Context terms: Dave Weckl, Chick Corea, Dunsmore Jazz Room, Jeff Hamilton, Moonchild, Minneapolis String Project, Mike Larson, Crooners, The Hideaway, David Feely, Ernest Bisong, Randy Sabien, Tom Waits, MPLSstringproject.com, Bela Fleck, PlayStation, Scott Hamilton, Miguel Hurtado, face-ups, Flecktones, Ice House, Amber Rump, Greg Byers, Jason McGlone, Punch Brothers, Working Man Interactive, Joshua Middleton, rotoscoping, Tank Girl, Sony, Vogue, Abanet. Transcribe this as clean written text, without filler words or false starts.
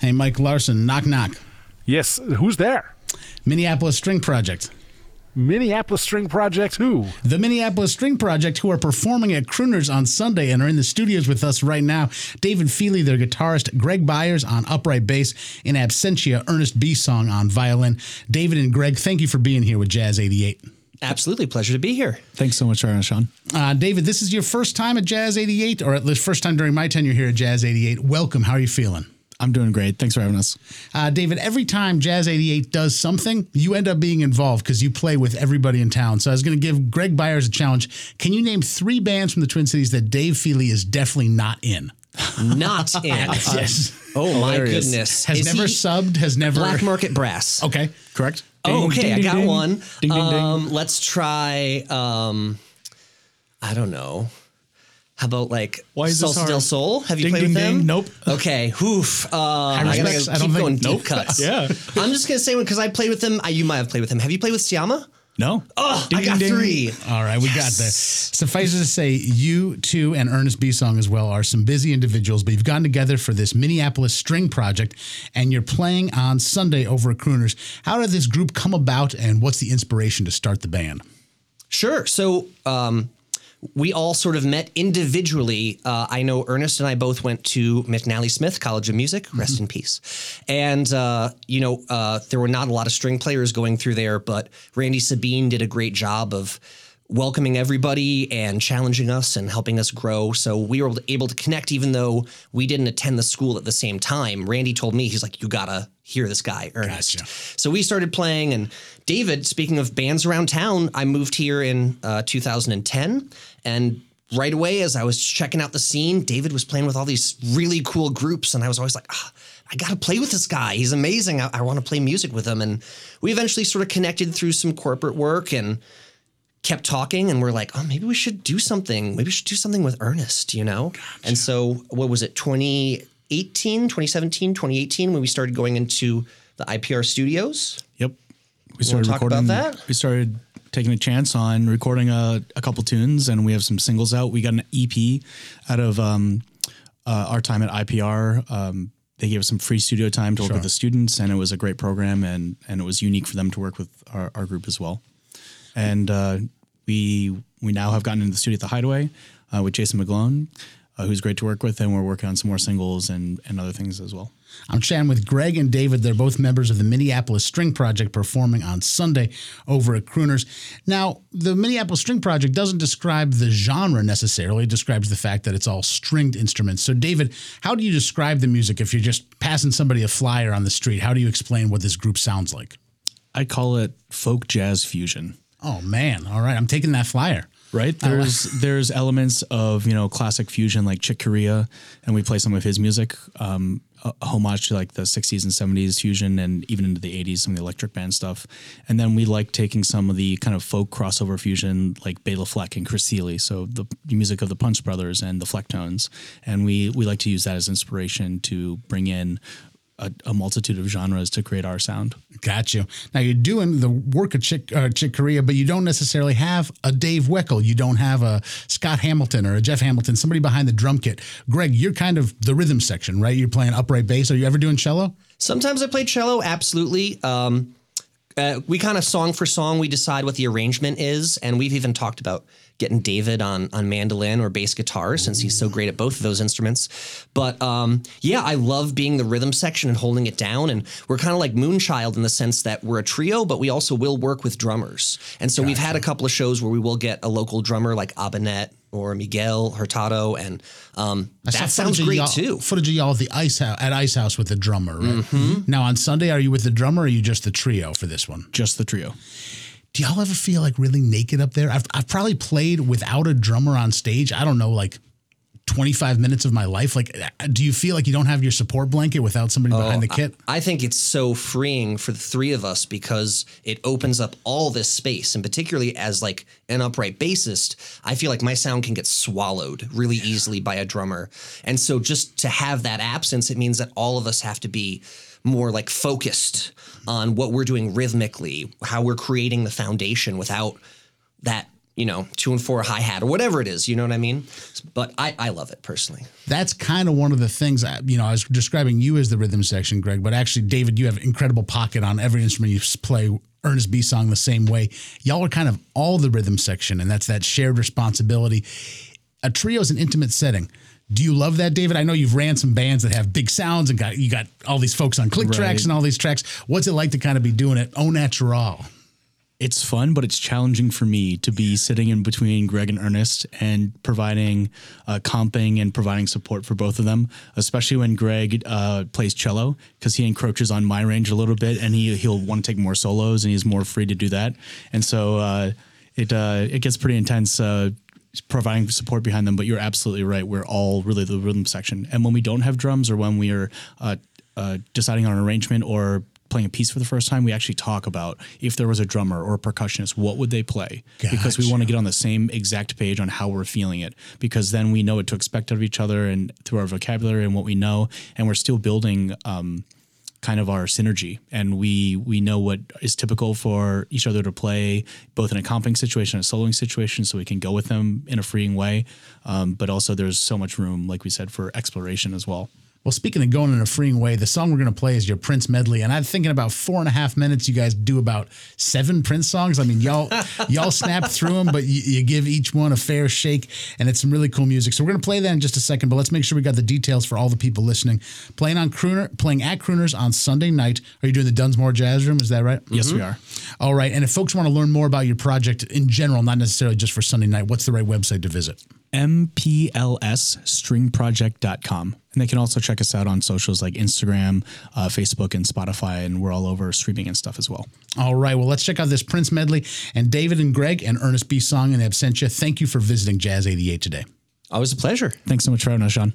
Hey, Mike Larson, knock, knock. Yes, who's there? Minneapolis String Project. Minneapolis String Project who? The Minneapolis String Project, who are performing at Crooners on Sunday and are in the studios with us right now. David Feely, their guitarist, Greg Byers on upright bass, in absentia, Ernest Bisong on violin. David and Greg, thank you for being here with Jazz 88. Absolutely. Pleasure to be here. Thanks so much, Sean. David, this is your first time at Jazz 88, or at least first time during my tenure here at Jazz 88. Welcome. How are you feeling? I'm doing great. Thanks for having us. David, every time Jazz 88 does something, you end up being involved because you play with everybody in town. So I was going to give Greg Byers a challenge. Can you name three bands from the Twin Cities that Dave Feely is definitely not in? Not in. Yes. Oh, my goodness. Has never subbed, has never... Black Market Brass. Okay. Correct. Oh, okay. I got one. Ding, ding, ding. Let's try, I don't know. How about, like, Salsa del Sol? Have you played with them? Nope. Okay. Oof. I don't think. Deep cuts. Yeah. I'm just going to say one because I played with them. You might have played with them. Have you played with Siama? No. Oh, I got three. All right. We got this. Suffice it to say, you two and Ernest Bisong as well are some busy individuals, but you've gotten together for this Minneapolis String Project, and you're playing on Sunday over at Crooners. How did this group come about, and what's the inspiration to start the band? Sure. So, we all sort of met individually. I know Ernest and I both went to McNally Smith College of Music, rest in peace. And, there were not a lot of string players going through there, but Randy Sabien did a great job of welcoming everybody and challenging us and helping us grow. So we were able to connect, even though we didn't attend the school at the same time. Randy told me, he's like, you got to hear this guy, Ernest. Gotcha. So we started playing. And David, speaking of bands around town, I moved here in 2010. And right away, as I was checking out the scene, David was playing with all these really cool groups. And I was always like, I got to play with this guy. He's amazing. I want to play music with him. And we eventually sort of connected through some corporate work and kept talking, and we're like, oh, maybe we should do something. Maybe we should do something with Ernest, you know? Gotcha. And so what was it, 2018, when we started going into the IPR studios? Yep. We started recording. About that? We started taking a chance on recording a couple tunes, and we have some singles out. We got an EP out of our time at IPR. They gave us some free studio time to work with the students, and it was a great program, and it was unique for them to work with our group as well. And we now have gotten into the studio at The Hideaway with Jason McGlone, who's great to work with, and we're working on some more singles and other things as well. I'm chatting with Greg and David. They're both members of the Minneapolis String Project, performing on Sunday over at Crooners. Now, the Minneapolis String Project doesn't describe the genre necessarily. It describes the fact that it's all stringed instruments. So, David, how do you describe the music if you're just passing somebody a flyer on the street? How do you explain what this group sounds like? I call it folk jazz fusion. Oh, man. All right. I'm taking that flyer. Right. There's elements of, classic fusion like Chick Corea, and we play some of his music, a homage to like the 60s and 70s fusion and even into the 80s, some of the electric band stuff. And then we like taking some of the kind of folk crossover fusion like Bela Fleck and Chris Thile. So the music of the Punch Brothers and the Flecktones. And we like to use that as inspiration to bring in a multitude of genres to create our sound. Got you. Now, you're doing the work of Chick Corea, but you don't necessarily have a Dave Weckl. You don't have a Scott Hamilton or a Jeff Hamilton, somebody behind the drum kit. Greg, you're kind of the rhythm section, right? You're playing upright bass. Are you ever doing cello? Sometimes I play cello, absolutely. We kind of song for song, we decide what the arrangement is, and we've even talked about getting David on mandolin or bass guitar since he's so great at both of those instruments. But I love being the rhythm section and holding it down. And we're kind of like Moonchild in the sense that we're a trio, but we also will work with drummers. And so we've had a couple of shows where we will get a local drummer like Abanet or Miguel Hurtado, and that sounds great too. Footage of y'all at Ice House with the drummer, right? Mm-hmm. Now on Sunday, are you with the drummer or are you just the trio for this one? Just the trio. Do y'all ever feel like really naked up there? I've probably played without a drummer on stage, I don't know, like 25 minutes of my life. Like, do you feel like you don't have your support blanket without somebody behind the kit? I think it's so freeing for the three of us because it opens up all this space. And particularly as like an upright bassist, I feel like my sound can get swallowed really easily by a drummer. And so just to have that absence, it means that all of us have to be more like focused on what we're doing rhythmically, how we're creating the foundation without that you know, 2 and 4 hi-hat or whatever it is, you know what I mean? But I love it personally. That's kind of one of the things, I was describing you as the rhythm section, Greg, but actually, David, you have incredible pocket on every instrument you play. Ernest Bisong the same way. Y'all are kind of all the rhythm section, and that's that shared responsibility. A trio is an intimate setting. Do you love that, David? I know you've ran some bands that have big sounds and you got all these folks on click tracks and all these tracks. What's it like to kind of be doing it au natural? It's fun, but it's challenging for me to be sitting in between Greg and Ernest and providing comping and providing support for both of them, especially when Greg plays cello, because he encroaches on my range a little bit, and he'll want to take more solos, and he's more free to do that. And so it gets pretty intense providing support behind them. But you're absolutely right. We're all really the rhythm section. And when we don't have drums or when we are deciding on an arrangement or playing a piece for the first time, we actually talk about if there was a drummer or a percussionist, what would they play? Gotcha. Because we want to get on the same exact page on how we're feeling it, because then we know what to expect of each other and through our vocabulary and what we know. And we're still building kind of our synergy, and we know what is typical for each other to play, both in a comping situation and a soloing situation, so we can go with them in a freeing way. But also there's so much room, like we said, for exploration as well. Well, speaking of going in a freeing way, the song we're going to play is your Prince medley. And I'm thinking about 4.5 minutes, you guys do about 7 Prince songs. I mean, y'all snap through them, but you give each one a fair shake, and it's some really cool music. So we're going to play that in just a second, but let's make sure we got the details for all the people listening. Playing at Crooners on Sunday night. Are you doing the Dunsmore Jazz Room? Is that right? Mm-hmm. Yes, we are. All right. And if folks want to learn more about your project in general, not necessarily just for Sunday night, what's the right website to visit? MPLSstringproject.com. And they can also check us out on socials like Instagram, Facebook, and Spotify, and we're all over streaming and stuff as well. All right. Well, let's check out this Prince medley. And David and Greg and Ernest Bisong and Absentia, thank you for visiting Jazz 88 today. Always a pleasure. Thanks so much for having us, Sean.